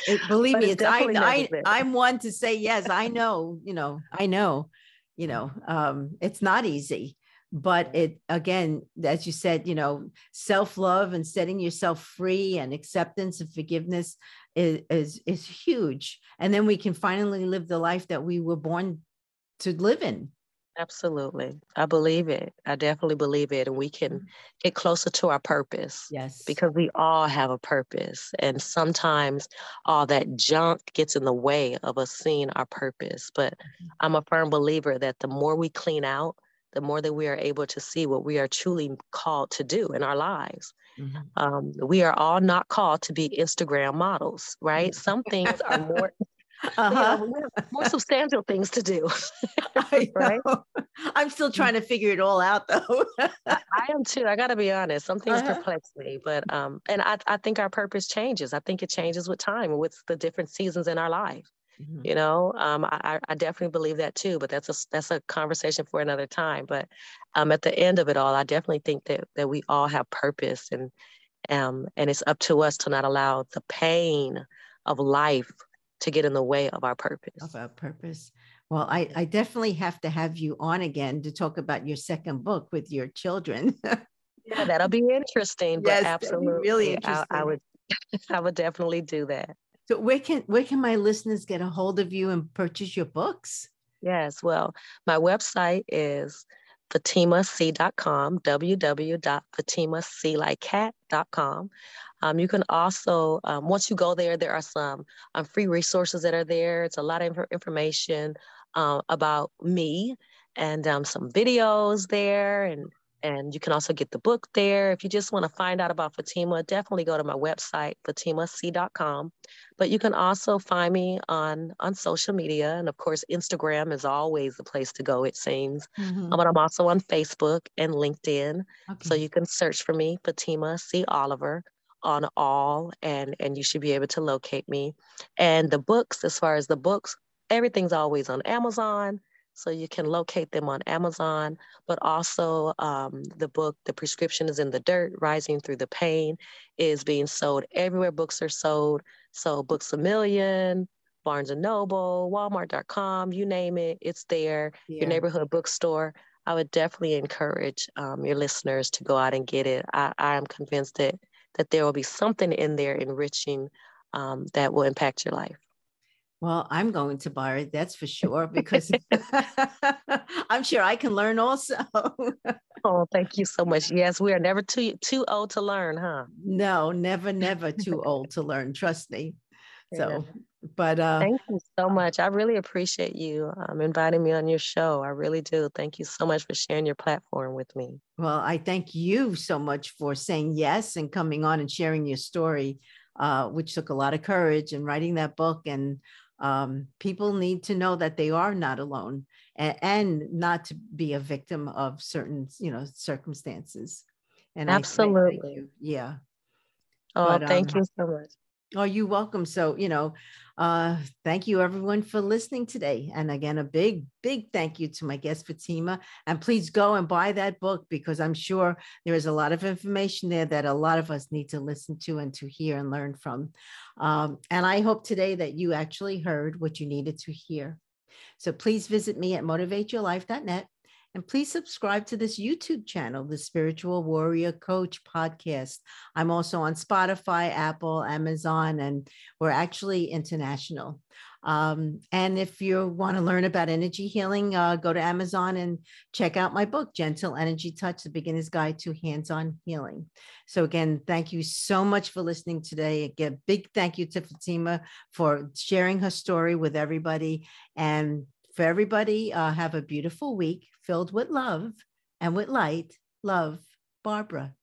it, believe but me, it's, it's I, I I'm one to say yes. I know, you know, I know, you know, um, it's not easy. But it, again, as you said, you know, self-love and setting yourself free and acceptance and forgiveness is, is, is huge. And then we can finally live the life that we were born to live in. Absolutely. I believe it. I definitely believe it. And we can get closer to our purpose. Yes. Because we all have a purpose. And sometimes all that junk gets in the way of us seeing our purpose. But I'm a firm believer that the more we clean out, the more that we are able to see what we are truly called to do in our lives. Mm-hmm. Um, we are all not called to be Instagram models, right? Mm-hmm. Some things are more, uh-huh. you know, we have more substantial things to do. right? I'm still trying to figure it all out though. I am too. I gotta be honest. Some things uh-huh. perplex me, but, um, and I, I think our purpose changes. I think it changes with time, with the different seasons in our life. You know, um, I, I definitely believe that too, but that's a, that's a conversation for another time. But um, at the end of it all, I definitely think that that we all have purpose, and um, and it's up to us to not allow the pain of life to get in the way of our purpose. Of our purpose. Well, I, I definitely have to have you on again to talk about your second book with your children. yeah, that'll be interesting. But yes, absolutely. Really interesting. I, I would, I would definitely do that. So where can where can my listeners get a hold of you and purchase your books? Yes, well, my website is Fatima C dot com, w w w dot Fatima C like cat dot com. Um, you can also, um, once you go there, there are some um, free resources that are there. It's a lot of inf- information uh, about me, and um, some videos there, and And you can also get the book there. If you just want to find out about Fatima, definitely go to my website, Fatima C dot com. But you can also find me on, on social media. And of course, Instagram is always the place to go, it seems. Mm-hmm. But I'm also on Facebook and LinkedIn. Okay. So you can search for me, Fatima C. Oliver, on all, and, and you should be able to locate me. And the books, as far as the books, everything's always on Amazon. So you can locate them on Amazon, but also um, the book, The Prescription is in the Dirt, Rising Through the Pain, is being sold everywhere books are sold. So Books A Million, Barnes and Noble, Walmart dot com, you name it, it's there, yeah. your neighborhood bookstore. I would definitely encourage um, your listeners to go out and get it. I, I am convinced that, that there will be something in there enriching um, that will impact your life. Well, I'm going to buy it, that's for sure, because I'm sure I can learn also. Oh, thank you so much. Yes, we are never too too old to learn, huh? No, never, never too old to learn. Trust me. So, yeah. but uh, thank you so much. I really appreciate you um, inviting me on your show. I really do. Thank you so much for sharing your platform with me. Well, I thank you so much for saying yes and coming on and sharing your story, uh, which took a lot of courage, and writing that book. And Um, people need to know that they are not alone, and, and not to be a victim of certain, you know, circumstances. And absolutely. I, I, yeah. Oh, but, thank um, you so much. Oh, you're welcome. So, you know, uh, thank you everyone for listening today. And again, a big, big thank you to my guest, Fatima. And please go and buy that book, because I'm sure there is a lot of information there that a lot of us need to listen to and to hear and learn from. Um, and I hope today that you actually heard what you needed to hear. So please visit me at motivate your life dot net. And please subscribe to this YouTube channel, the Spiritual Warrior Coach Podcast. I'm also on Spotify, Apple, Amazon, and we're actually international. Um, and if you want to learn about energy healing, uh, go to Amazon and check out my book, Gentle Energy Touch: The Beginner's Guide to Hands-on Healing. So again, thank you so much for listening today. Again, big thank you to Fatima for sharing her story with everybody. And for everybody, uh, have a beautiful week filled with love and with light. Love, Barbara.